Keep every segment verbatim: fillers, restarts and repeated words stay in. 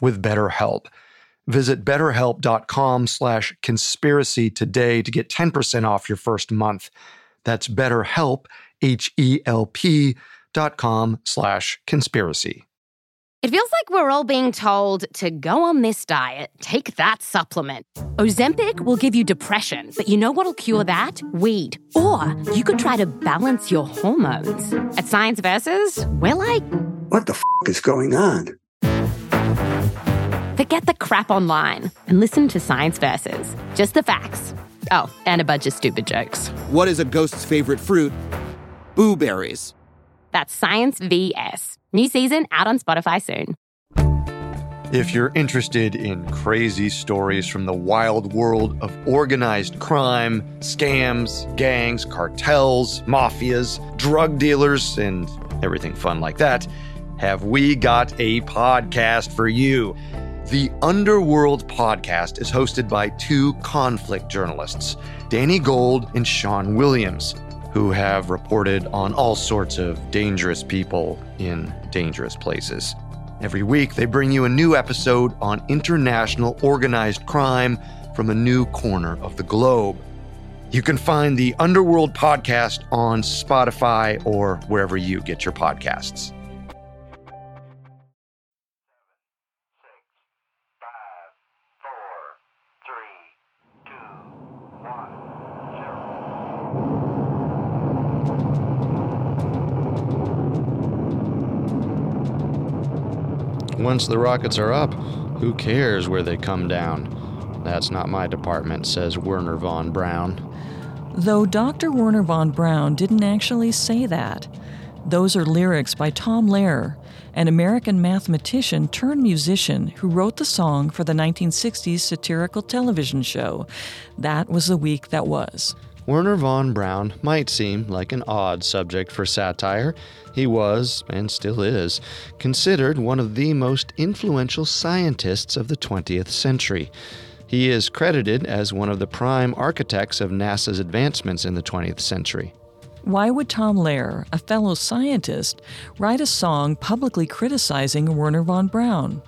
with BetterHelp. Visit betterhelp.com slash conspiracy today to get ten percent off your first month. That's BetterHelp, H E L P dot com slash conspiracy. It feels like we're all being told to go on this diet, take that supplement. Ozempic will give you depression, but you know what'll cure that? Weed. Or you could try to balance your hormones. At Science Versus, we're like, what the f*** is going on? Forget the crap online and listen to Science Versus. Just the facts. Oh, and a bunch of stupid jokes. What is a ghost's favorite fruit? Blueberries. That's Science V S. New season out on Spotify soon. If you're interested in crazy stories from the wild world of organized crime, scams, gangs, cartels, mafias, drug dealers, and everything fun like that, have we got a podcast for you? The Underworld Podcast is hosted by two conflict journalists, Danny Gold and Sean Williams, who have reported on all sorts of dangerous people in dangerous places. Every week, they bring you a new episode on international organized crime from a new corner of the globe. You can find the Underworld Podcast on Spotify or wherever you get your podcasts. Once the rockets are up, who cares where they come down? That's not my department, says Wernher von Braun. Though Doctor Wernher von Braun didn't actually say that. Those are lyrics by Tom Lehrer, an American mathematician turned musician who wrote the song for the nineteen sixties satirical television show, That Was the Week That Was. Wernher von Braun might seem like an odd subject for satire. He was, and still is, considered one of the most influential scientists of the twentieth century. He is credited as one of the prime architects of NASA's advancements in the twentieth century. Why would Tom Lehrer, a fellow scientist, write a song publicly criticizing Wernher von Braun?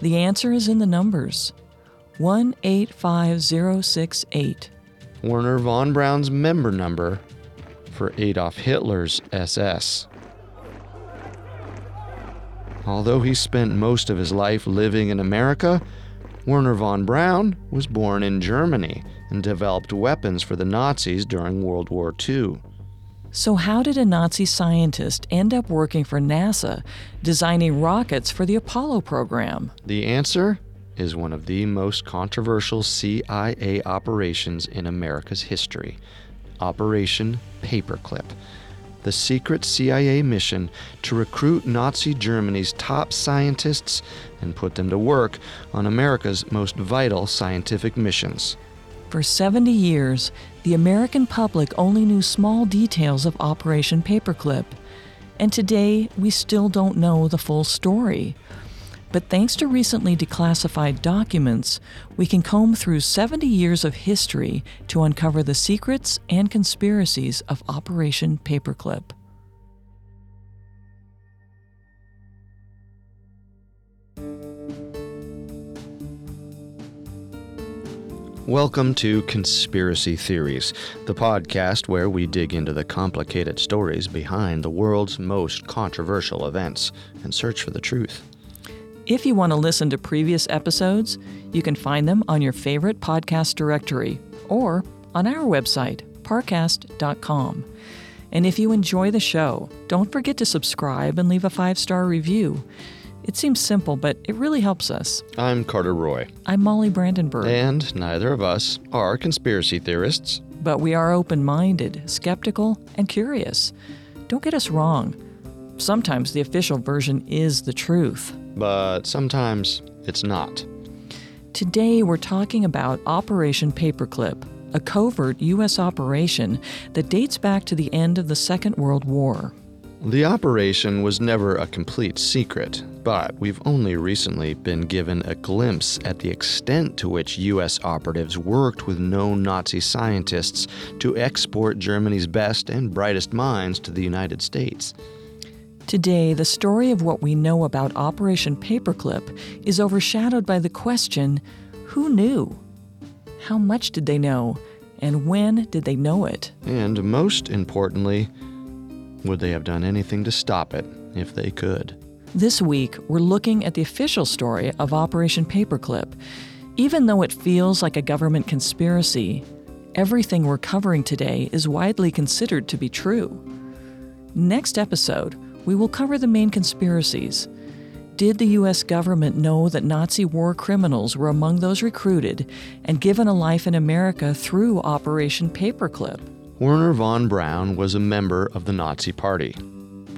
The answer is in the numbers. one eight five zero six eight. Wernher von Braun's member number for Adolf Hitler's S S. Although he spent most of his life living in America, Wernher von Braun was born in Germany and developed weapons for the Nazis during World War Two. So how did a Nazi scientist end up working for NASA, designing rockets for the Apollo program? The answer is one of the most controversial C I A operations in America's history, Operation Paperclip. The secret C I A mission to recruit Nazi Germany's top scientists and put them to work on America's most vital scientific missions. For seventy years, the American public only knew small details of Operation Paperclip. And today, we still don't know the full story. But thanks to recently declassified documents, we can comb through seventy years of history to uncover the secrets and conspiracies of Operation Paperclip. Welcome to Conspiracy Theories, the podcast where we dig into the complicated stories behind the world's most controversial events and search for the truth. If you want to listen to previous episodes, you can find them on your favorite podcast directory or on our website, parcast dot com. And if you enjoy the show, don't forget to subscribe and leave a five-star review. It seems simple, but it really helps us. I'm Carter Roy. I'm Molly Brandenburg. And neither of us are conspiracy theorists. But we are open-minded, skeptical, and curious. Don't get us wrong. Sometimes the official version is the truth. But sometimes it's not. Today we're talking about Operation Paperclip, a covert U S operation that dates back to the end of the Second World War. The operation was never a complete secret, but we've only recently been given a glimpse at the extent to which U S operatives worked with known Nazi scientists to export Germany's best and brightest minds to the United States. Today, the story of what we know about Operation Paperclip is overshadowed by the question, who knew? How much did they know? And when did they know it? And most importantly, would they have done anything to stop it if they could? This week, we're looking at the official story of Operation Paperclip. Even though it feels like a government conspiracy, everything we're covering today is widely considered to be true. Next episode, we will cover the main conspiracies. Did the U S government know that Nazi war criminals were among those recruited and given a life in America through Operation Paperclip? Wernher von Braun was a member of the Nazi Party.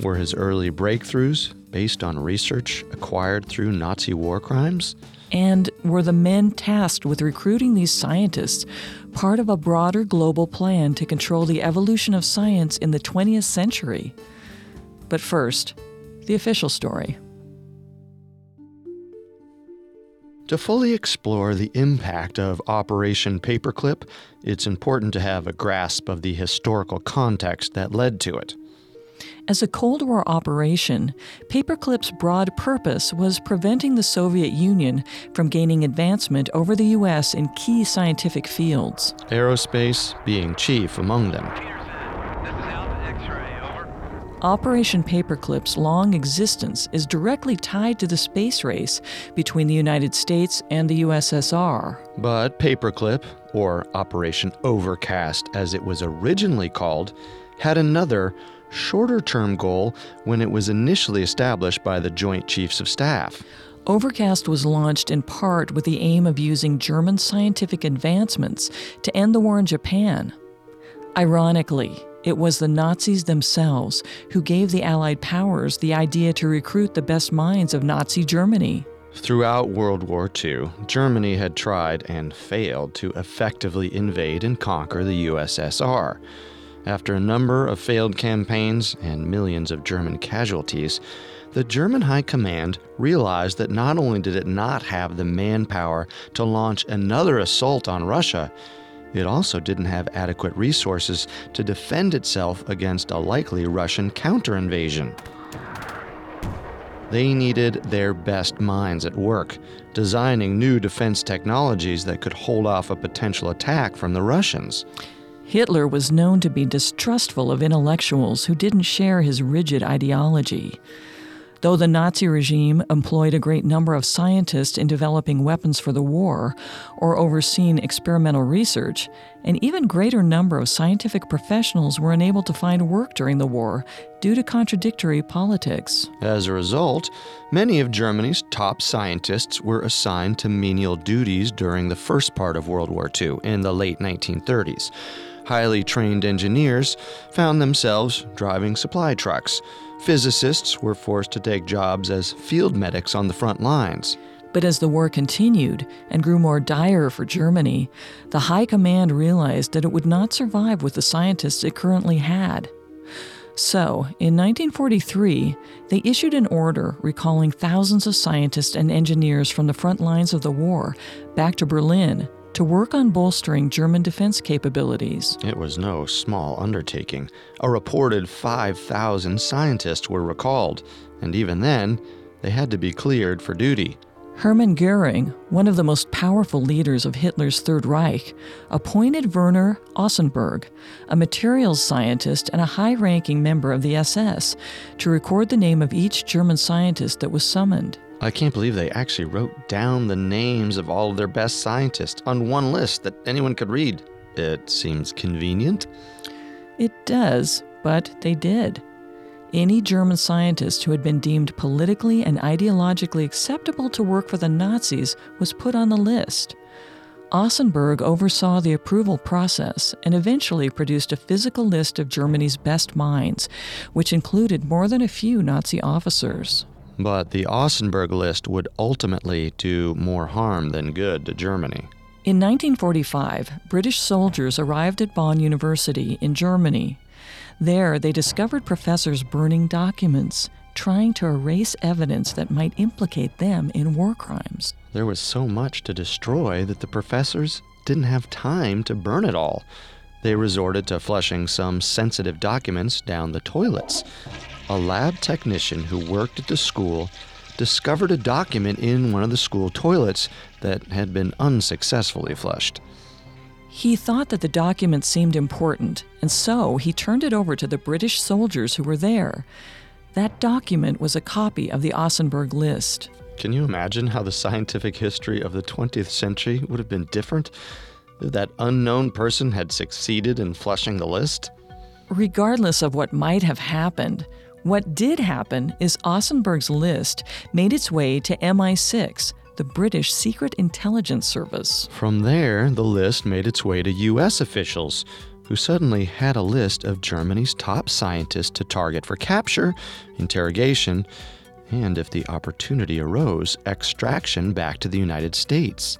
Were his early breakthroughs based on research acquired through Nazi war crimes? And were the men tasked with recruiting these scientists part of a broader global plan to control the evolution of science in the twentieth century? But first, the official story. To fully explore the impact of Operation Paperclip, it's important to have a grasp of the historical context that led to it. As a Cold War operation, Paperclip's broad purpose was preventing the Soviet Union from gaining advancement over the U S in key scientific fields, aerospace being chief among them. Operation Paperclip's long existence is directly tied to the space race between the United States and the U S S R. But Paperclip, or Operation Overcast as it was originally called, had another, shorter-term goal when it was initially established by the Joint Chiefs of Staff. Overcast was launched in part with the aim of using German scientific advancements to end the war in Japan. Ironically, it was the Nazis themselves who gave the Allied powers the idea to recruit the best minds of Nazi Germany. Throughout World War Two, Germany had tried and failed to effectively invade and conquer the U S S R. After a number of failed campaigns and millions of German casualties, the German High Command realized that not only did it not have the manpower to launch another assault on Russia, it also didn't have adequate resources to defend itself against a likely Russian counter-invasion. They needed their best minds at work, designing new defense technologies that could hold off a potential attack from the Russians. Hitler was known to be distrustful of intellectuals who didn't share his rigid ideology. Though the Nazi regime employed a great number of scientists in developing weapons for the war or overseeing experimental research, an even greater number of scientific professionals were unable to find work during the war due to contradictory politics. As a result, many of Germany's top scientists were assigned to menial duties during the first part of World War Two in the late nineteen thirties. Highly trained engineers found themselves driving supply trucks. Physicists were forced to take jobs as field medics on the front lines. But as the war continued and grew more dire for Germany, the High Command realized that it would not survive with the scientists it currently had. So, in nineteen forty-three, they issued an order recalling thousands of scientists and engineers from the front lines of the war back to Berlin to work on bolstering German defense capabilities. It was no small undertaking. A reported five thousand scientists were recalled, and even then, they had to be cleared for duty. Hermann Goering, one of the most powerful leaders of Hitler's Third Reich, appointed Werner Osenberg, a materials scientist and a high-ranking member of the S S, to record the name of each German scientist that was summoned. I can't believe they actually wrote down the names of all of their best scientists on one list that anyone could read. It seems convenient. It does, but they did. Any German scientist who had been deemed politically and ideologically acceptable to work for the Nazis was put on the list. Osenberg oversaw the approval process and eventually produced a physical list of Germany's best minds, which included more than a few Nazi officers. But the Osenberg List would ultimately do more harm than good to Germany. In nineteen forty-five, British soldiers arrived at Bonn University in Germany. There, they discovered professors burning documents, trying to erase evidence that might implicate them in war crimes. There was so much to destroy that the professors didn't have time to burn it all. They resorted to flushing some sensitive documents down the toilets. A lab technician who worked at the school discovered a document in one of the school toilets that had been unsuccessfully flushed. He thought that the document seemed important, and so he turned it over to the British soldiers who were there. That document was a copy of the Osenberg List. Can you imagine how the scientific history of the twentieth century would have been different if that unknown person had succeeded in flushing the list? Regardless of what might have happened, what did happen is Osenberg's list made its way to M I six, the British Secret Intelligence Service. From there, the list made its way to U S officials, who suddenly had a list of Germany's top scientists to target for capture, interrogation, and if the opportunity arose, extraction back to the United States.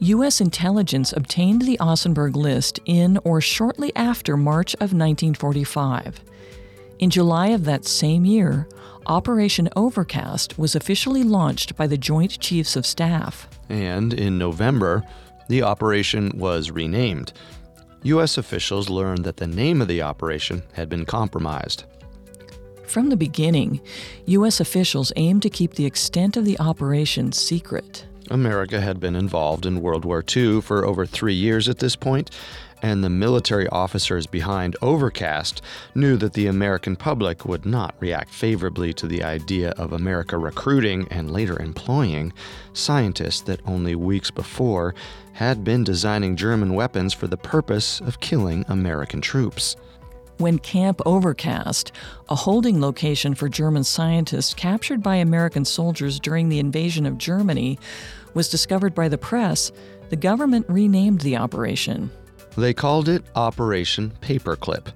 U S intelligence obtained the Osenberg List in or shortly after March of nineteen forty-five. In July of that same year, Operation Overcast was officially launched by the Joint Chiefs of Staff. And in November, the operation was renamed. U S officials learned that the name of the operation had been compromised. From the beginning, U S officials aimed to keep the extent of the operation secret. America had been involved in World War Two for over three years at this point, and the military officers behind Overcast knew that the American public would not react favorably to the idea of America recruiting and later employing scientists that only weeks before had been designing German weapons for the purpose of killing American troops. When Camp Overcast, a holding location for German scientists captured by American soldiers during the invasion of Germany, was discovered by the press, the government renamed the operation. They called it Operation Paperclip,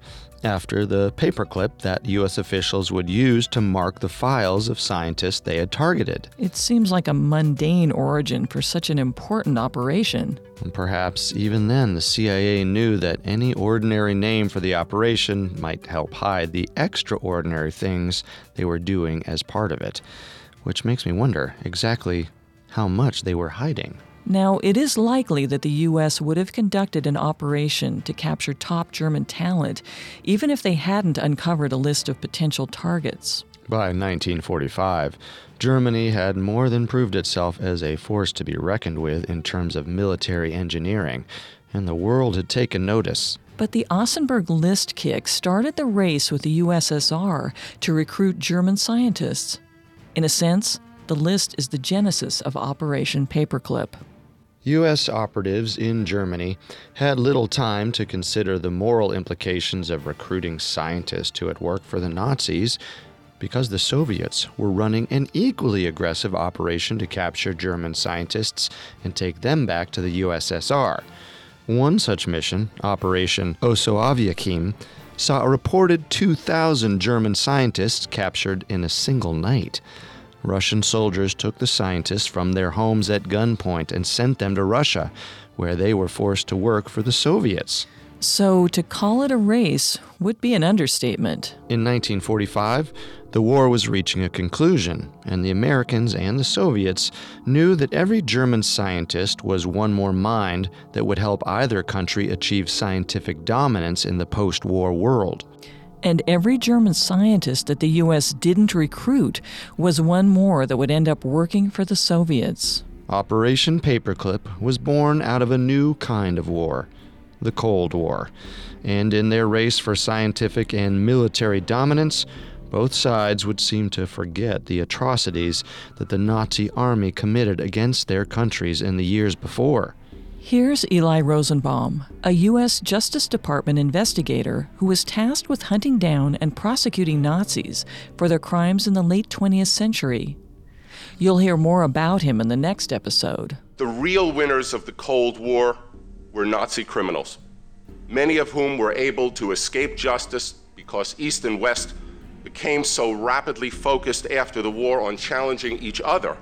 after the paperclip that U S officials would use to mark the files of scientists they had targeted. It seems like a mundane origin for such an important operation. And perhaps even then the C I A knew that any ordinary name for the operation might help hide the extraordinary things they were doing as part of it, which makes me wonder exactly how much they were hiding. Now, it is likely that the U S would have conducted an operation to capture top German talent, even if they hadn't uncovered a list of potential targets. By nineteen forty-five, Germany had more than proved itself as a force to be reckoned with in terms of military engineering, and the world had taken notice. But the Osenberg List kick started the race with the U S S R to recruit German scientists. In a sense, the list is the genesis of Operation Paperclip. U S operatives in Germany had little time to consider the moral implications of recruiting scientists who had worked for the Nazis because the Soviets were running an equally aggressive operation to capture German scientists and take them back to the U S S R. One such mission, Operation Osoaviakim, saw a reported two thousand German scientists captured in a single night. Russian soldiers took the scientists from their homes at gunpoint and sent them to Russia, where they were forced to work for the Soviets. So to call it a race would be an understatement. In nineteen forty-five, the war was reaching a conclusion, and the Americans and the Soviets knew that every German scientist was one more mind that would help either country achieve scientific dominance in the post-war world. And every German scientist that the U S didn't recruit was one more that would end up working for the Soviets. Operation Paperclip was born out of a new kind of war, the Cold War. And in their race for scientific and military dominance, Both sides would seem to forget the atrocities that the Nazi army committed against their countries in the years before. Here's Eli Rosenbaum, a U S Justice Department investigator who was tasked with hunting down and prosecuting Nazis for their crimes in the late twentieth century. You'll hear more about him in the next episode. The real winners of the Cold War were Nazi criminals, many of whom were able to escape justice because East and West became so rapidly focused after the war on challenging each other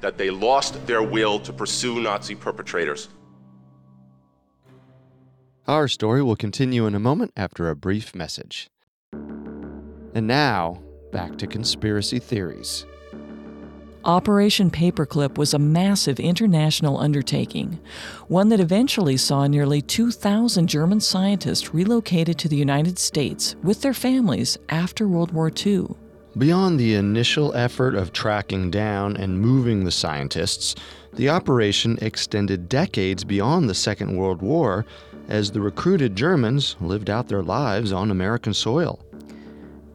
that they lost their will to pursue Nazi perpetrators. Our story will continue in a moment after a brief message. And now, back to conspiracy theories. Operation Paperclip was a massive international undertaking, one that eventually saw nearly two thousand German scientists relocated to the United States with their families after World War Two. Beyond the initial effort of tracking down and moving the scientists, the operation extended decades beyond the Second World War as the recruited Germans lived out their lives on American soil.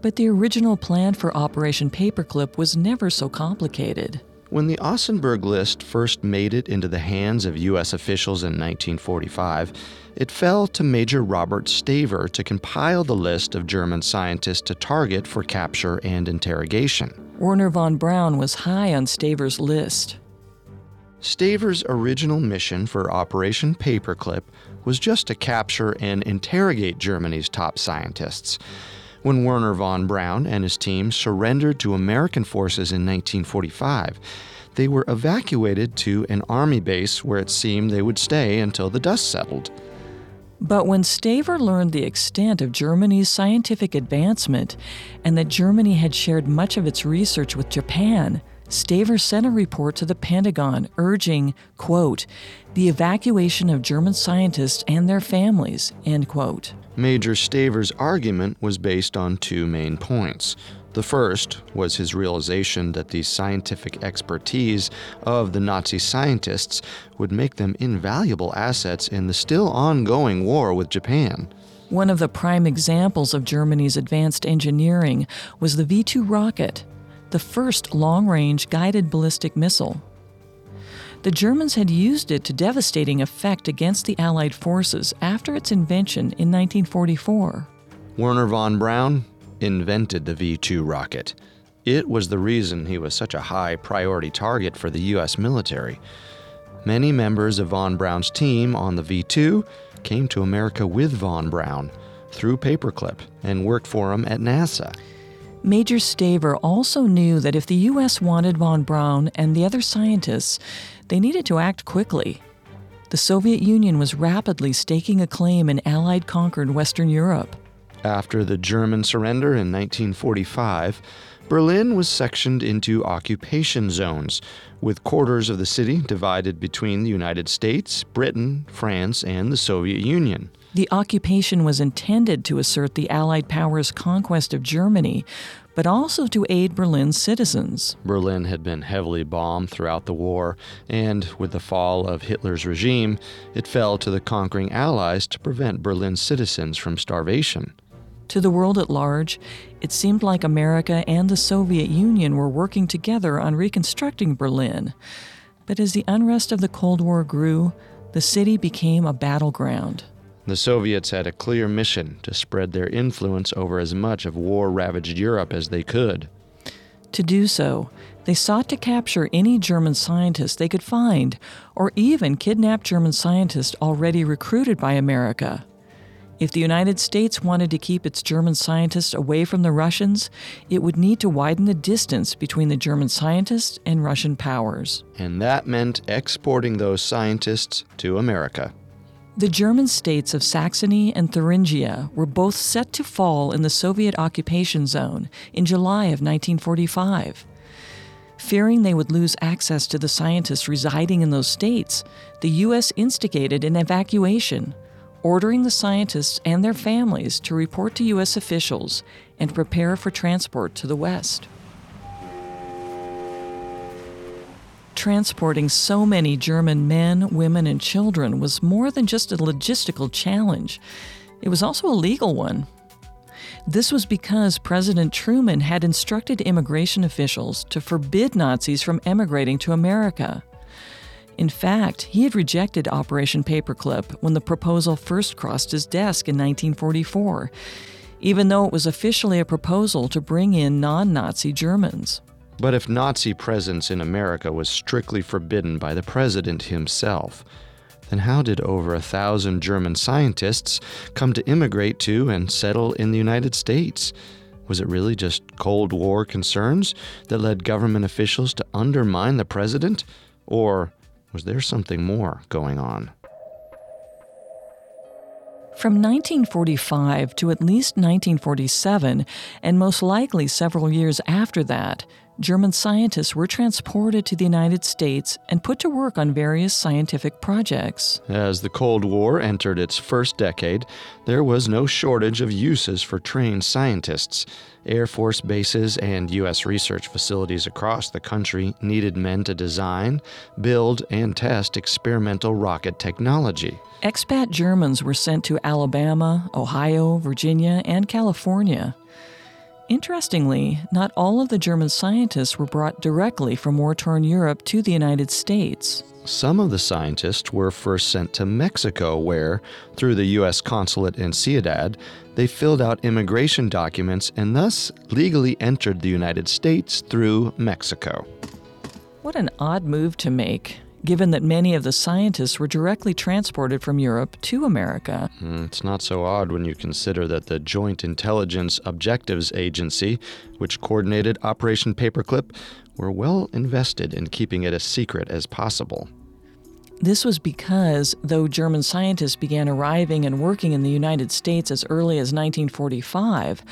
But the original plan for Operation Paperclip was never so complicated. When the Osenberg List first made it into the hands of U S officials in nineteen forty-five, it fell to Major Robert Staver to compile the list of German scientists to target for capture and interrogation. Wernher von Braun was high on Staver's list. Staver's original mission for Operation Paperclip was just to capture and interrogate Germany's top scientists. When Wernher von Braun and his team surrendered to American forces in nineteen forty-five, they were evacuated to an army base where it seemed they would stay until the dust settled. But when Staver learned the extent of Germany's scientific advancement and that Germany had shared much of its research with Japan, Staver sent a report to the Pentagon urging, quote, the evacuation of German scientists and their families, end quote. Major Staver's argument was based on two main points. The first was his realization that the scientific expertise of the Nazi scientists would make them invaluable assets in the still ongoing war with Japan. One of the prime examples of Germany's advanced engineering was the V two rocket, the first long-range guided ballistic missile. The Germans had used it to devastating effect against the Allied forces after its invention in nineteen forty-four. Wernher von Braun invented the V two rocket. It was the reason he was such a high-priority target for the U S military. Many members of von Braun's team on the V two came to America with von Braun through Paperclip and worked for him at NASA. Major Staver also knew that if the U S wanted von Braun and the other scientists, they needed to act quickly. The Soviet Union was rapidly staking a claim in Allied-conquered Western Europe. After the German surrender in nineteen forty-five, Berlin was sectioned into occupation zones, with quarters of the city divided between the United States, Britain, France, and the Soviet Union. The occupation was intended to assert the Allied powers' conquest of Germany, but also to aid Berlin's citizens. Berlin had been heavily bombed throughout the war, and with the fall of Hitler's regime, it fell to the conquering Allies to prevent Berlin's citizens from starvation. To the world at large, it seemed like America and the Soviet Union were working together on reconstructing Berlin. But as the unrest of the Cold War grew, the city became a battleground. The Soviets had a clear mission to spread their influence over as much of war-ravaged Europe as they could. To do so, they sought to capture any German scientist they could find, or even kidnap German scientists already recruited by America. If the United States wanted to keep its German scientists away from the Russians, it would need to widen the distance between the German scientists and Russian powers. And that meant exporting those scientists to America. The German states of Saxony and Thuringia were both set to fall in the Soviet occupation zone in July of nineteen forty-five. Fearing they would lose access to the scientists residing in those states, the U S instigated an evacuation, ordering the scientists and their families to report to U S officials and prepare for transport to the West. Transporting so many German men, women, and children was more than just a logistical challenge. It was also a legal one. This was because President Truman had instructed immigration officials to forbid Nazis from emigrating to America. In fact, he had rejected Operation Paperclip when the proposal first crossed his desk in nineteen forty-four, even though it was officially a proposal to bring in non-Nazi Germans. But if Nazi presence in America was strictly forbidden by the president himself, then how did over a thousand German scientists come to immigrate to and settle in the United States? Was it really just Cold War concerns that led government officials to undermine the president? Or was there something more going on? From nineteen forty-five to at least nineteen forty-seven, and most likely several years after that, German scientists were transported to the United States and put to work on various scientific projects. As the Cold War entered its first decade, there was no shortage of uses for trained scientists. Air Force bases and U S research facilities across the country needed men to design, build, and test experimental rocket technology. Expat Germans were sent to Alabama, Ohio, Virginia, and California. Interestingly, not all of the German scientists were brought directly from war-torn Europe to the United States. Some of the scientists were first sent to Mexico where, through the U S consulate in Ciudad, they filled out immigration documents and thus legally entered the United States through Mexico. What an odd move to make, given that many of the scientists were directly transported from Europe to America. It's not so odd when you consider that the Joint Intelligence Objectives Agency, which coordinated Operation Paperclip, were well invested in keeping it as secret as possible. This was because, though German scientists began arriving and working in the United States as early as nineteen forty-five,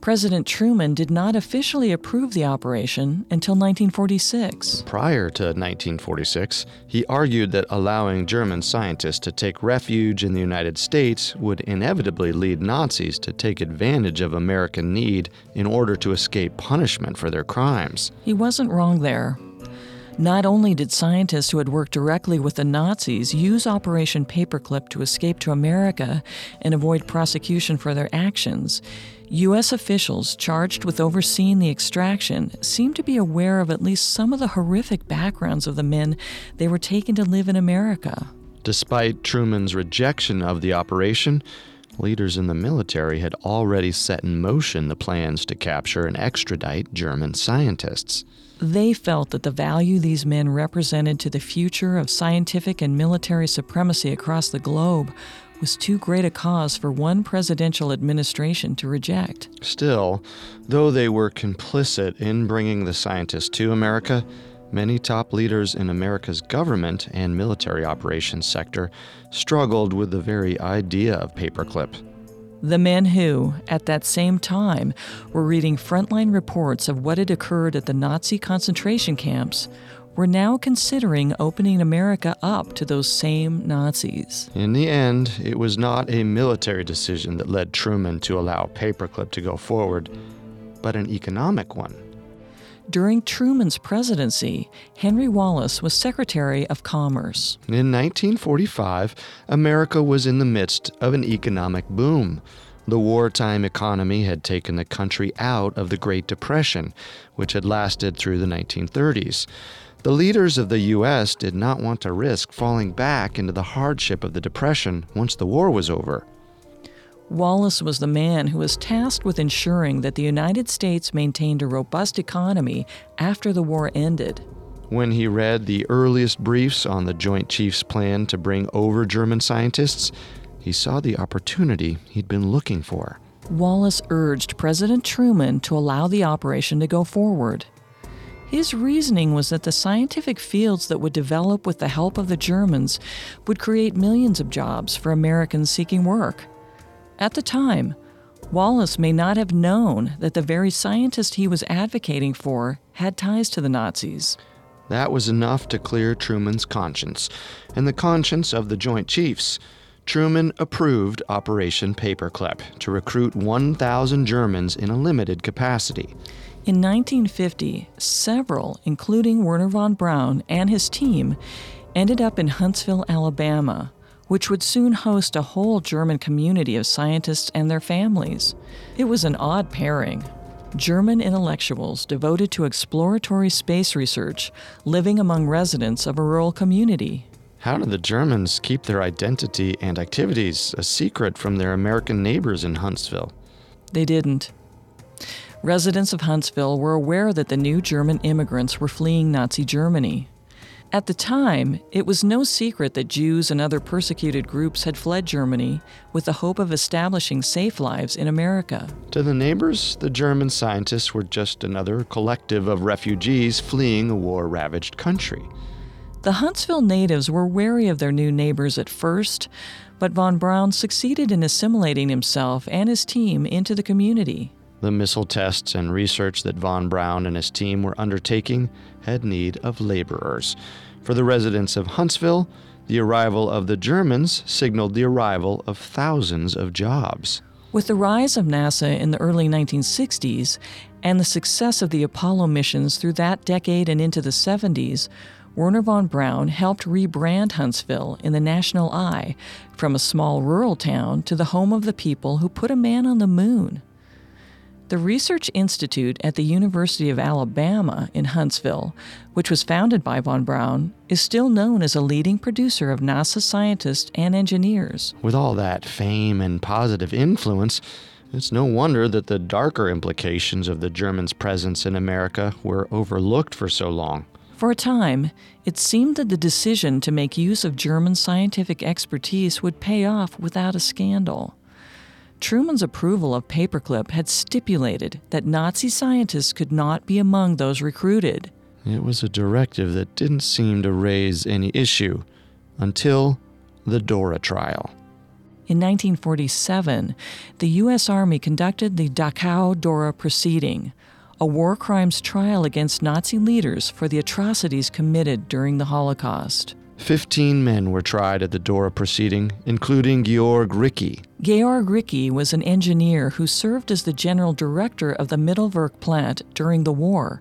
President Truman did not officially approve the operation until nineteen forty-six. Prior to nineteen forty-six, he argued that allowing German scientists to take refuge in the United States would inevitably lead Nazis to take advantage of American need in order to escape punishment for their crimes. He wasn't wrong there. Not only did scientists who had worked directly with the Nazis use Operation Paperclip to escape to America and avoid prosecution for their actions, U S officials charged with overseeing the extraction seemed to be aware of at least some of the horrific backgrounds of the men they were taking to live in America. Despite Truman's rejection of the operation, leaders in the military had already set in motion the plans to capture and extradite German scientists. They felt that the value these men represented to the future of scientific and military supremacy across the globe was too great a cause for one presidential administration to reject. Still, though they were complicit in bringing the scientists to America, many top leaders in America's government and military operations sector struggled with the very idea of Paperclip. The men who, at that same time, were reading frontline reports of what had occurred at the Nazi concentration camps were now considering opening America up to those same Nazis. In the end, it was not a military decision that led Truman to allow Paperclip to go forward, but an economic one. During Truman's presidency, Henry Wallace was Secretary of Commerce. In nineteen forty-five, America was in the midst of an economic boom. The wartime economy had taken the country out of the Great Depression, which had lasted through the nineteen thirties. The leaders of the U S did not want to risk falling back into the hardship of the Depression once the war was over. Wallace was the man who was tasked with ensuring that the United States maintained a robust economy after the war ended. When he read the earliest briefs on the Joint Chiefs' plan to bring over German scientists, he saw the opportunity he'd been looking for. Wallace urged President Truman to allow the operation to go forward. His reasoning was that the scientific fields that would develop with the help of the Germans would create millions of jobs for Americans seeking work. At the time, Wallace may not have known that the very scientist he was advocating for had ties to the Nazis. That was enough to clear Truman's conscience, and the conscience of the Joint Chiefs. Truman approved Operation Paperclip to recruit one thousand Germans in a limited capacity. In nineteen fifty, several, including Wernher von Braun and his team, ended up in Huntsville, Alabama, which would soon host a whole German community of scientists and their families. It was an odd pairing. German intellectuals devoted to exploratory space research living among residents of a rural community. How did the Germans keep their identity and activities a secret from their American neighbors in Huntsville? They didn't. Residents of Huntsville were aware that the new German immigrants were fleeing Nazi Germany. At the time, it was no secret that Jews and other persecuted groups had fled Germany with the hope of establishing safe lives in America. To the neighbors, the German scientists were just another collective of refugees fleeing a war-ravaged country. The Huntsville natives were wary of their new neighbors at first, but von Braun succeeded in assimilating himself and his team into the community. The missile tests and research that von Braun and his team were undertaking had need of laborers. For the residents of Huntsville, the arrival of the Germans signaled the arrival of thousands of jobs. With the rise of NASA in the early nineteen sixties and the success of the Apollo missions through that decade and into the seventies, Wernher von Braun helped rebrand Huntsville in the national eye from a small rural town to the home of the people who put a man on the moon. The Research Institute at the University of Alabama in Huntsville, which was founded by von Braun, is still known as a leading producer of NASA scientists and engineers. With all that fame and positive influence, it's no wonder that the darker implications of the Germans' presence in America were overlooked for so long. For a time, it seemed that the decision to make use of German scientific expertise would pay off without a scandal. Truman's approval of Paperclip had stipulated that Nazi scientists could not be among those recruited. It was a directive that didn't seem to raise any issue until the Dora trial. In nineteen forty-seven, the U S Army conducted the Dachau-Dora Proceeding, a war crimes trial against Nazi leaders for the atrocities committed during the Holocaust. Fifteen men were tried at the Dora proceeding, including Georg Ricci. Georg Ricci was an engineer who served as the general director of the Mittelwerk plant during the war.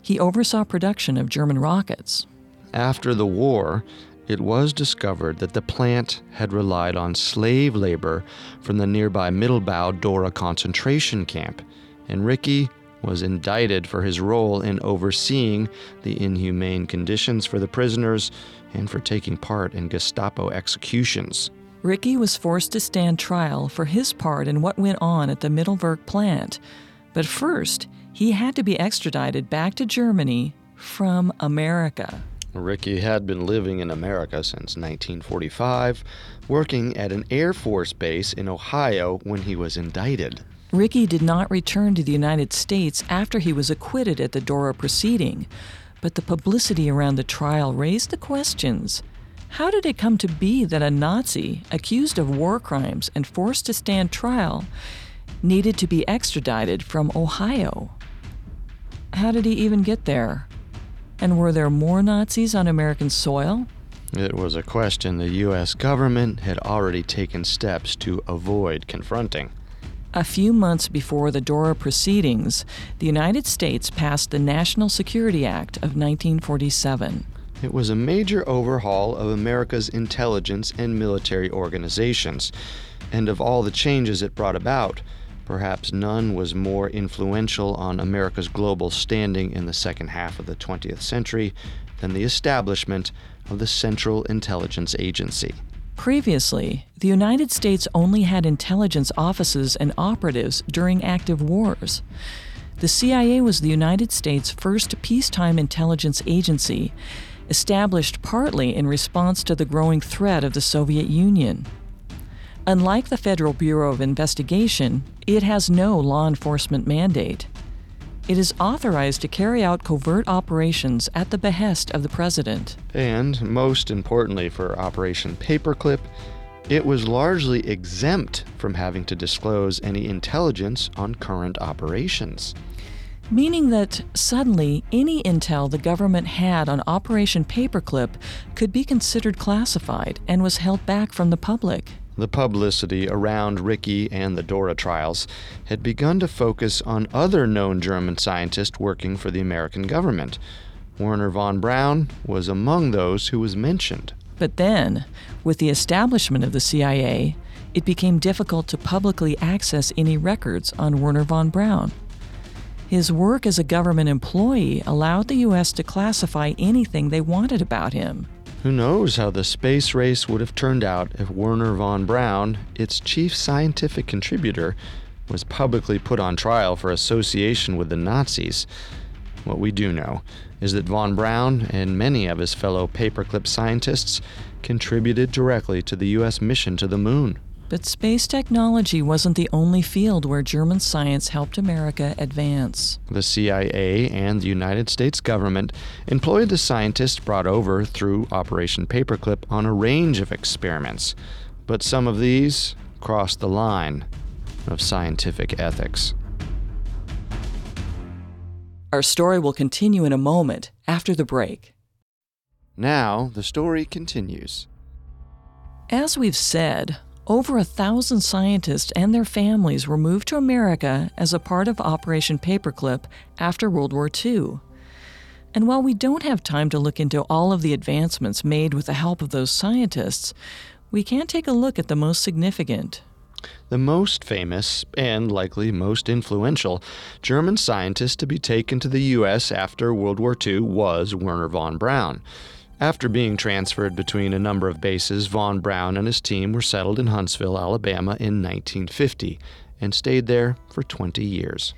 He oversaw production of German rockets. After the war, it was discovered that the plant had relied on slave labor from the nearby Mittelbau-Dora concentration camp, and Ricci was indicted for his role in overseeing the inhumane conditions for the prisoners and for taking part in Gestapo executions. Ricci was forced to stand trial for his part in what went on at the Mittelwerk plant, but first he had to be extradited back to Germany from America. Ricci had been living in America since nineteen forty-five, working at an Air Force base in Ohio when he was indicted. Ricci did not return to the United States after he was acquitted at the Dora proceeding, but the publicity around the trial raised the questions. How did it come to be that a Nazi accused of war crimes and forced to stand trial needed to be extradited from Ohio? How did he even get there? And were there more Nazis on American soil? It was a question the U S government had already taken steps to avoid confronting. A few months before the Dora proceedings, the United States passed the National Security Act of nineteen forty-seven. It was a major overhaul of America's intelligence and military organizations, and of all the changes it brought about, perhaps none was more influential on America's global standing in the second half of the twentieth century than the establishment of the Central Intelligence Agency. Previously, the United States only had intelligence offices and operatives during active wars. The C I A was the United States' first peacetime intelligence agency, established partly in response to the growing threat of the Soviet Union. Unlike the Federal Bureau of Investigation, it has no law enforcement mandate. It is authorized to carry out covert operations at the behest of the president. And most importantly for Operation Paperclip, it was largely exempt from having to disclose any intelligence on current operations. Meaning that suddenly any intel the government had on Operation Paperclip could be considered classified and was held back from the public. The publicity around Ricci and the Dora trials had begun to focus on other known German scientists working for the American government. Wernher von Braun was among those who was mentioned. But then, with the establishment of the C I A, it became difficult to publicly access any records on Wernher von Braun. His work as a government employee allowed the U S to classify anything they wanted about him. Who knows how the space race would have turned out if Wernher von Braun, its chief scientific contributor, was publicly put on trial for association with the Nazis. What we do know is that von Braun and many of his fellow paperclip scientists contributed directly to the U S mission to the moon. But space technology wasn't the only field where German science helped America advance. The C I A and the United States government employed the scientists brought over through Operation Paperclip on a range of experiments, but some of these crossed the line of scientific ethics. Our story will continue in a moment after the break. Now, the story continues. As we've said, over a thousand scientists and their families were moved to America as a part of Operation Paperclip after World War Two. And while we don't have time to look into all of the advancements made with the help of those scientists, we can take a look at the most significant. The most famous, and likely most influential, German scientist to be taken to the U S after World War Two was Wernher von Braun. After being transferred between a number of bases, von Braun and his team were settled in Huntsville, Alabama in nineteen fifty, and stayed there for twenty years.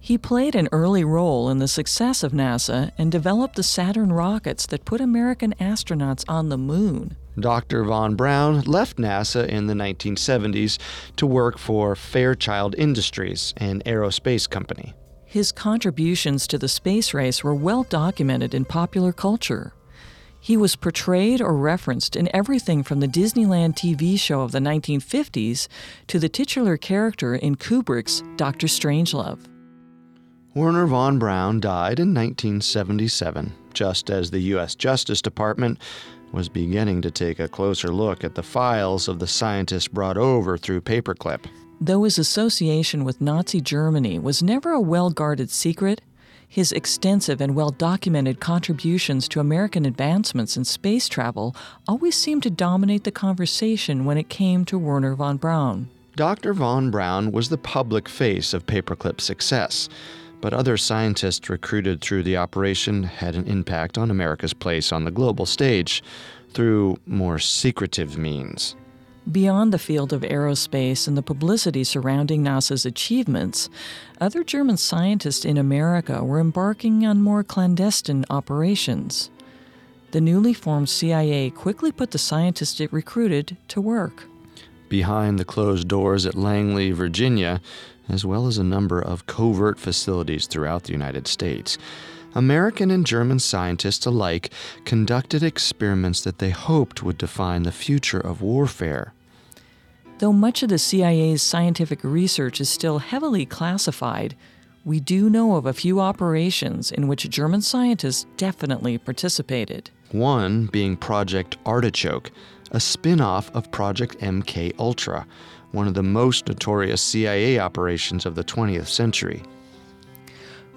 He played an early role in the success of NASA and developed the Saturn rockets that put American astronauts on the moon. Doctor von Braun left NASA in the nineteen seventies to work for Fairchild Industries, an aerospace company. His contributions to the space race were well documented in popular culture. He was portrayed or referenced in everything from the Disneyland T V show of the nineteen fifties to the titular character in Kubrick's Doctor Strangelove. Wernher von Braun died in nineteen seventy-seven, just as the U S Justice Department was beginning to take a closer look at the files of the scientists brought over through Paperclip. Though his association with Nazi Germany was never a well-guarded secret, his extensive and well-documented contributions to American advancements in space travel always seemed to dominate the conversation when it came to Wernher von Braun. Doctor von Braun was the public face of Paperclip's success, but other scientists recruited through the operation had an impact on America's place on the global stage through more secretive means. Beyond the field of aerospace and the publicity surrounding NASA's achievements, other German scientists in America were embarking on more clandestine operations. The newly formed C I A quickly put the scientists it recruited to work. Behind the closed doors at Langley, Virginia, as well as a number of covert facilities throughout the United States, American and German scientists alike conducted experiments that they hoped would define the future of warfare. Though much of the C I A's scientific research is still heavily classified, we do know of a few operations in which German scientists definitely participated. One being Project Artichoke, a spin-off of Project MKUltra, one of the most notorious C I A operations of the twentieth century.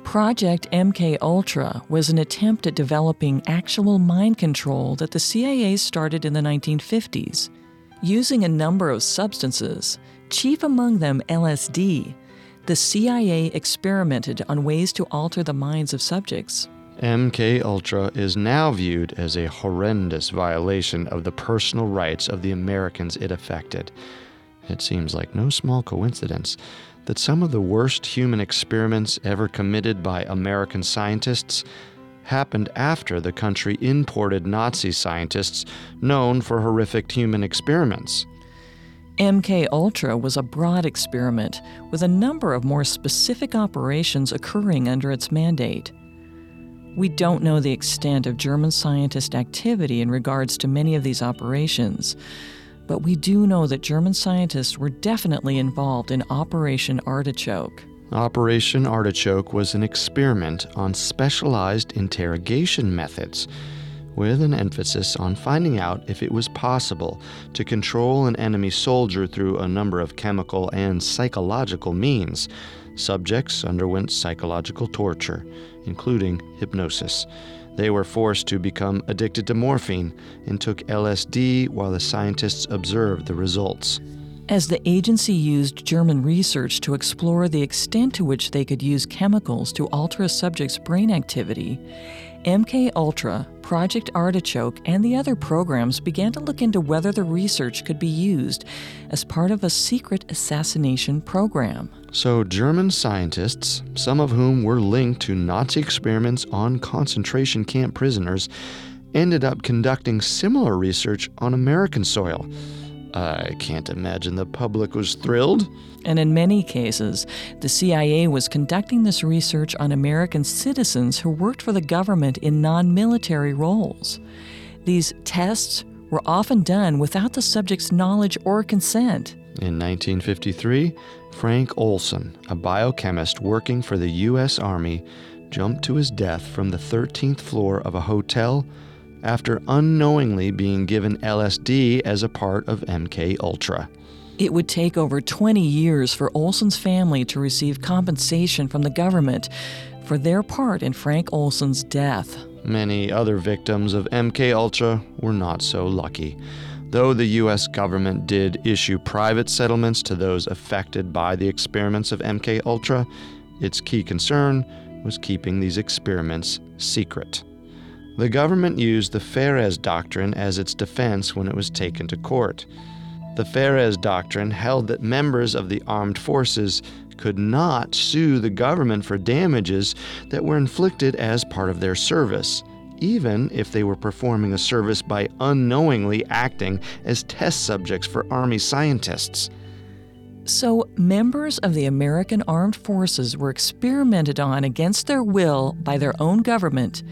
Project MKUltra was an attempt at developing actual mind control that the C I A started in the nineteen fifties. Using a number of substances, chief among them L S D, the C I A experimented on ways to alter the minds of subjects. MKUltra is now viewed as a horrendous violation of the personal rights of the Americans it affected. It seems like no small coincidence that some of the worst human experiments ever committed by American scientists happened after the country imported Nazi scientists known for horrific human experiments. MKUltra was a broad experiment with a number of more specific operations occurring under its mandate. We don't know the extent of German scientist activity in regards to many of these operations, but we do know that German scientists were definitely involved in Operation Artichoke. Operation Artichoke was an experiment on specialized interrogation methods, with an emphasis on finding out if it was possible to control an enemy soldier through a number of chemical and psychological means. Subjects underwent psychological torture, including hypnosis. They were forced to become addicted to morphine and took L S D while the scientists observed the results. As the agency used German research to explore the extent to which they could use chemicals to alter a subject's brain activity, MKUltra, Project Artichoke, and the other programs began to look into whether the research could be used as part of a secret assassination program. So German scientists, some of whom were linked to Nazi experiments on concentration camp prisoners, ended up conducting similar research on American soil. I can't imagine the public was thrilled. And in many cases, the C I A was conducting this research on American citizens who worked for the government in non-military roles. These tests were often done without the subject's knowledge or consent. In nineteen fifty-three, Frank Olson, a biochemist working for the U S Army, jumped to his death from the thirteenth floor of a hotel after unknowingly being given L S D as a part of MKUltra. It would take over twenty years for Olson's family to receive compensation from the government for their part in Frank Olson's death. Many other victims of MKUltra were not so lucky, though the U S government did issue private settlements to those affected by the experiments of MKUltra. Its key concern was keeping these experiments secret. The government used the Feres Doctrine as its defense when it was taken to court. The Feres Doctrine held that members of the armed forces could not sue the government for damages that were inflicted as part of their service, even if they were performing a service by unknowingly acting as test subjects for Army scientists. So, members of the American Armed Forces were experimented on against their will by their own government,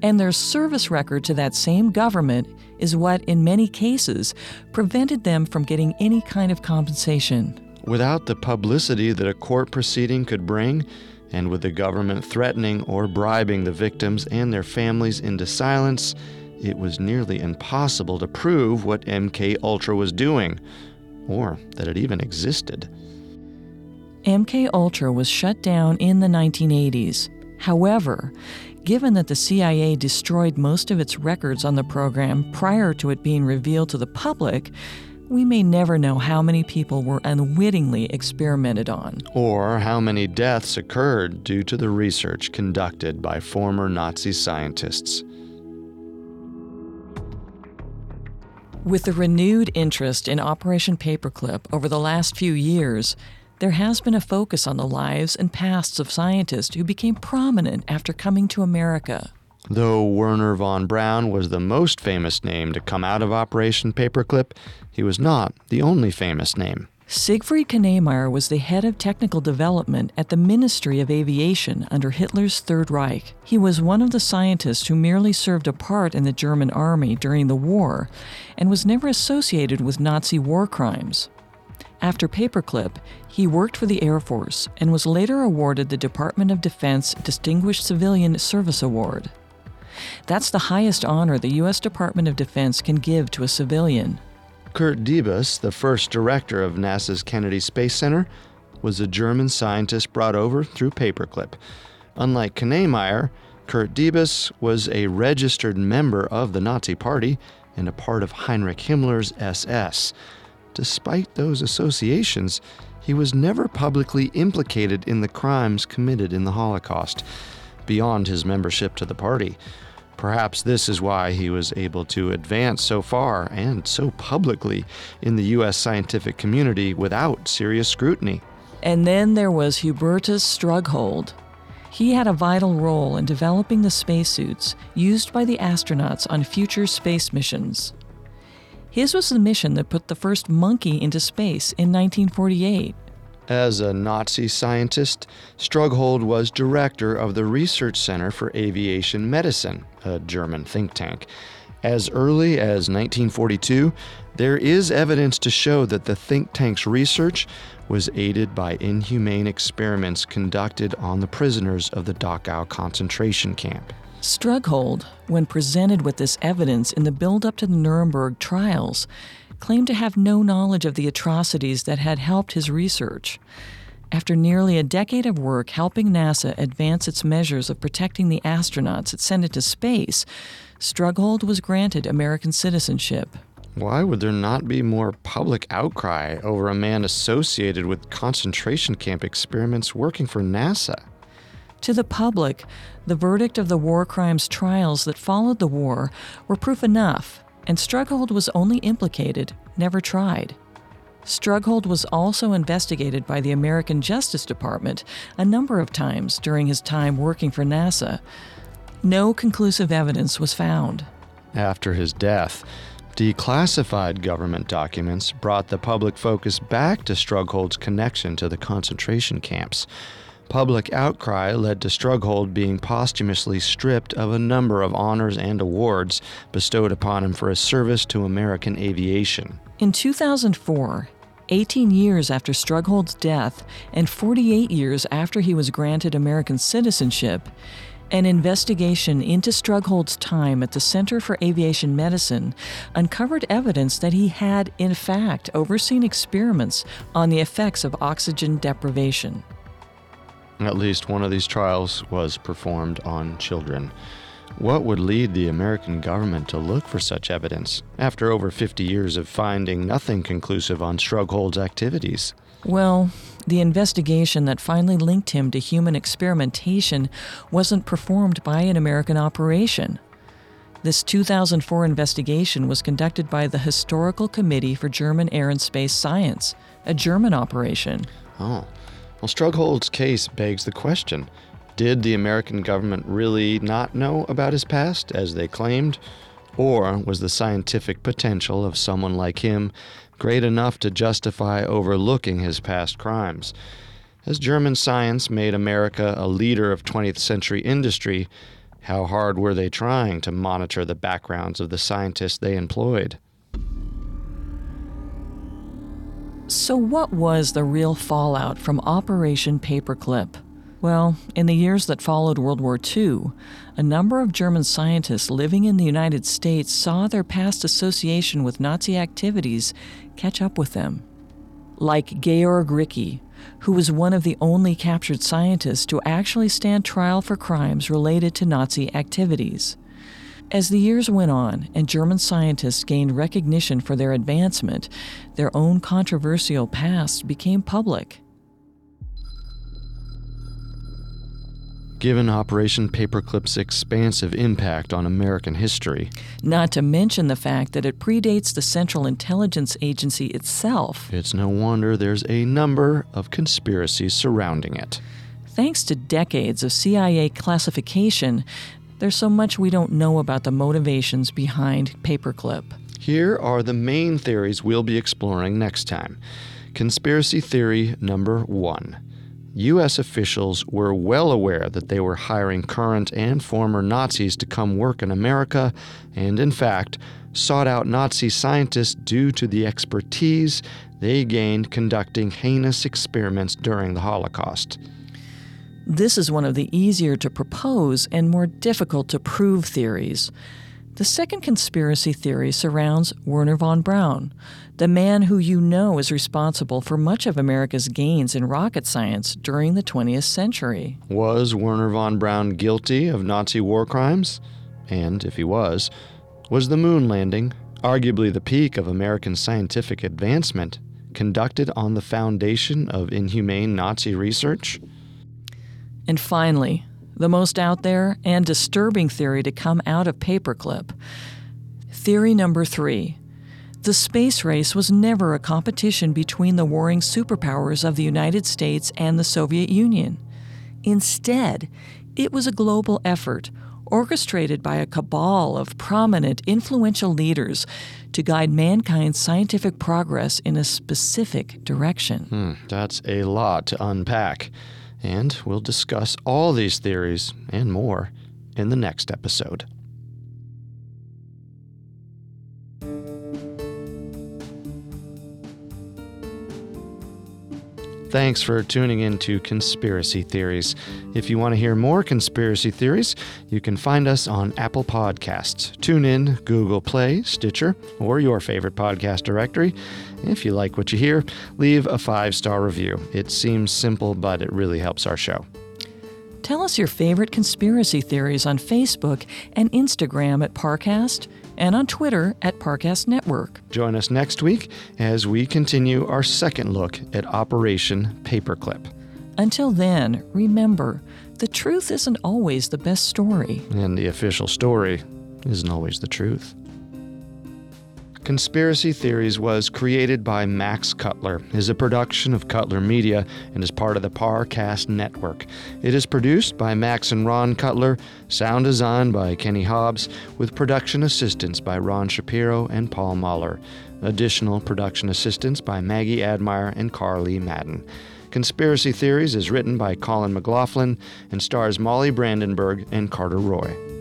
and their service record to that same government is what, in many cases, prevented them from getting any kind of compensation. Without the publicity that a court proceeding could bring, and with the government threatening or bribing the victims and their families into silence, it was nearly impossible to prove what MKUltra was doing, or that it even existed. MKUltra was shut down in the nineteen eighties. However, given that the C I A destroyed most of its records on the program prior to it being revealed to the public, we may never know how many people were unwittingly experimented on. Or how many deaths occurred due to the research conducted by former Nazi scientists. With the renewed interest in Operation Paperclip over the last few years, there has been a focus on the lives and pasts of scientists who became prominent after coming to America. Though Wernher von Braun was the most famous name to come out of Operation Paperclip, he was not the only famous name. Siegfried Knemeyer was the head of technical development at the Ministry of Aviation under Hitler's Third Reich. He was one of the scientists who merely served a part in the German army during the war and was never associated with Nazi war crimes. After Paperclip, he worked for the Air Force and was later awarded the Department of Defense Distinguished Civilian Service Award. That's the highest honor the U S Department of Defense can give to a civilian. Kurt Debus, the first director of NASA's Kennedy Space Center, was a German scientist brought over through Paperclip. Unlike Knemeyer, Kurt Debus was a registered member of the Nazi Party and a part of Heinrich Himmler's S S. Despite those associations, he was never publicly implicated in the crimes committed in the Holocaust, beyond his membership to the party. Perhaps this is why he was able to advance so far and so publicly in the U S scientific community without serious scrutiny. And then there was Hubertus Strughold. He had a vital role in developing the spacesuits used by the astronauts on future space missions. His was the mission that put the first monkey into space in nineteen forty-eight. As a Nazi scientist, Strughold was director of the Research Center for Aviation Medicine, a German think tank. As early as nineteen forty-two, there is evidence to show that the think tank's research was aided by inhumane experiments conducted on the prisoners of the Dachau concentration camp. Strughold, when presented with this evidence in the build-up to the Nuremberg trials, claimed to have no knowledge of the atrocities that had helped his research. After nearly a decade of work helping NASA advance its measures of protecting the astronauts it sent into space, Strughold was granted American citizenship. Why would there not be more public outcry over a man associated with concentration camp experiments working for NASA? To the public, the verdict of the war crimes trials that followed the war were proof enough, and Strughold was only implicated, never tried. Strughold was also investigated by the American Justice Department a number of times during his time working for NASA. No conclusive evidence was found. After his death, declassified government documents brought the public focus back to Strughold's connection to the concentration camps. Public outcry led to Strughold being posthumously stripped of a number of honors and awards bestowed upon him for his service to American aviation. In two thousand four, eighteen years after Strughold's death and forty-eight years after he was granted American citizenship, an investigation into Strughold's time at the Center for Aviation Medicine uncovered evidence that he had, in fact, overseen experiments on the effects of oxygen deprivation. At least one of these trials was performed on children. What would lead the American government to look for such evidence after over fifty years of finding nothing conclusive on Strughold's activities? Well, the investigation that finally linked him to human experimentation wasn't performed by an American operation. This two thousand four investigation was conducted by the Historical Committee for German Air and Space Science, a German operation. Oh. Well, Strughold's case begs the question, did the American government really not know about his past, as they claimed? Or was the scientific potential of someone like him great enough to justify overlooking his past crimes? As German science made America a leader of twentieth century industry, how hard were they trying to monitor the backgrounds of the scientists they employed? So what was the real fallout from Operation Paperclip? Well, in the years that followed World War Two, a number of German scientists living in the United States saw their past association with Nazi activities catch up with them. Like Georg Ricci, who was one of the only captured scientists to actually stand trial for crimes related to Nazi activities. As the years went on and German scientists gained recognition for their advancement, their own controversial past became public. Given Operation Paperclip's expansive impact on American history. Not to mention the fact that it predates the Central Intelligence Agency itself. It's no wonder there's a number of conspiracies surrounding it. Thanks to decades of C I A classification, there's so much we don't know about the motivations behind Paperclip. Here are the main theories we'll be exploring next time. Conspiracy theory number one. U S officials were well aware that they were hiring current and former Nazis to come work in America, and in fact, sought out Nazi scientists due to the expertise they gained conducting heinous experiments during the Holocaust. This is one of the easier to propose and more difficult to prove theories. The second conspiracy theory surrounds Wernher von Braun, the man who you know is responsible for much of America's gains in rocket science during the twentieth century. Was Wernher von Braun guilty of Nazi war crimes? And if he was, was the moon landing, arguably the peak of American scientific advancement, conducted on the foundation of inhumane Nazi research? And finally, the most out there and disturbing theory to come out of Paperclip. Theory number three. The space race was never a competition between the warring superpowers of the United States and the Soviet Union. Instead, it was a global effort orchestrated by a cabal of prominent, influential leaders to guide mankind's scientific progress in a specific direction. Hmm, that's a lot to unpack. And we'll discuss all these theories and more in the next episode. Thanks for tuning in to Conspiracy Theories. If you want to hear more conspiracy theories, you can find us on Apple Podcasts, TuneIn, Google Play, Stitcher, or your favorite podcast directory. If you like what you hear, leave a five-star review. It seems simple, but it really helps our show. Tell us your favorite conspiracy theories on Facebook and Instagram at Parcast and on Twitter at Parcast Network. Join us next week as we continue our second look at Operation Paperclip. Until then, remember, the truth isn't always the best story. And the official story isn't always the truth. Conspiracy Theories was created by Max Cutler, is a production of Cutler Media, and is part of the Parcast Network. It is produced by Max and Ron Cutler, sound design by Kenny Hobbs, with production assistance by Ron Shapiro and Paul Mahler. Additional production assistance by Maggie Admire and Carly Madden. Conspiracy Theories is written by Colin McLaughlin and stars Molly Brandenburg and Carter Roy.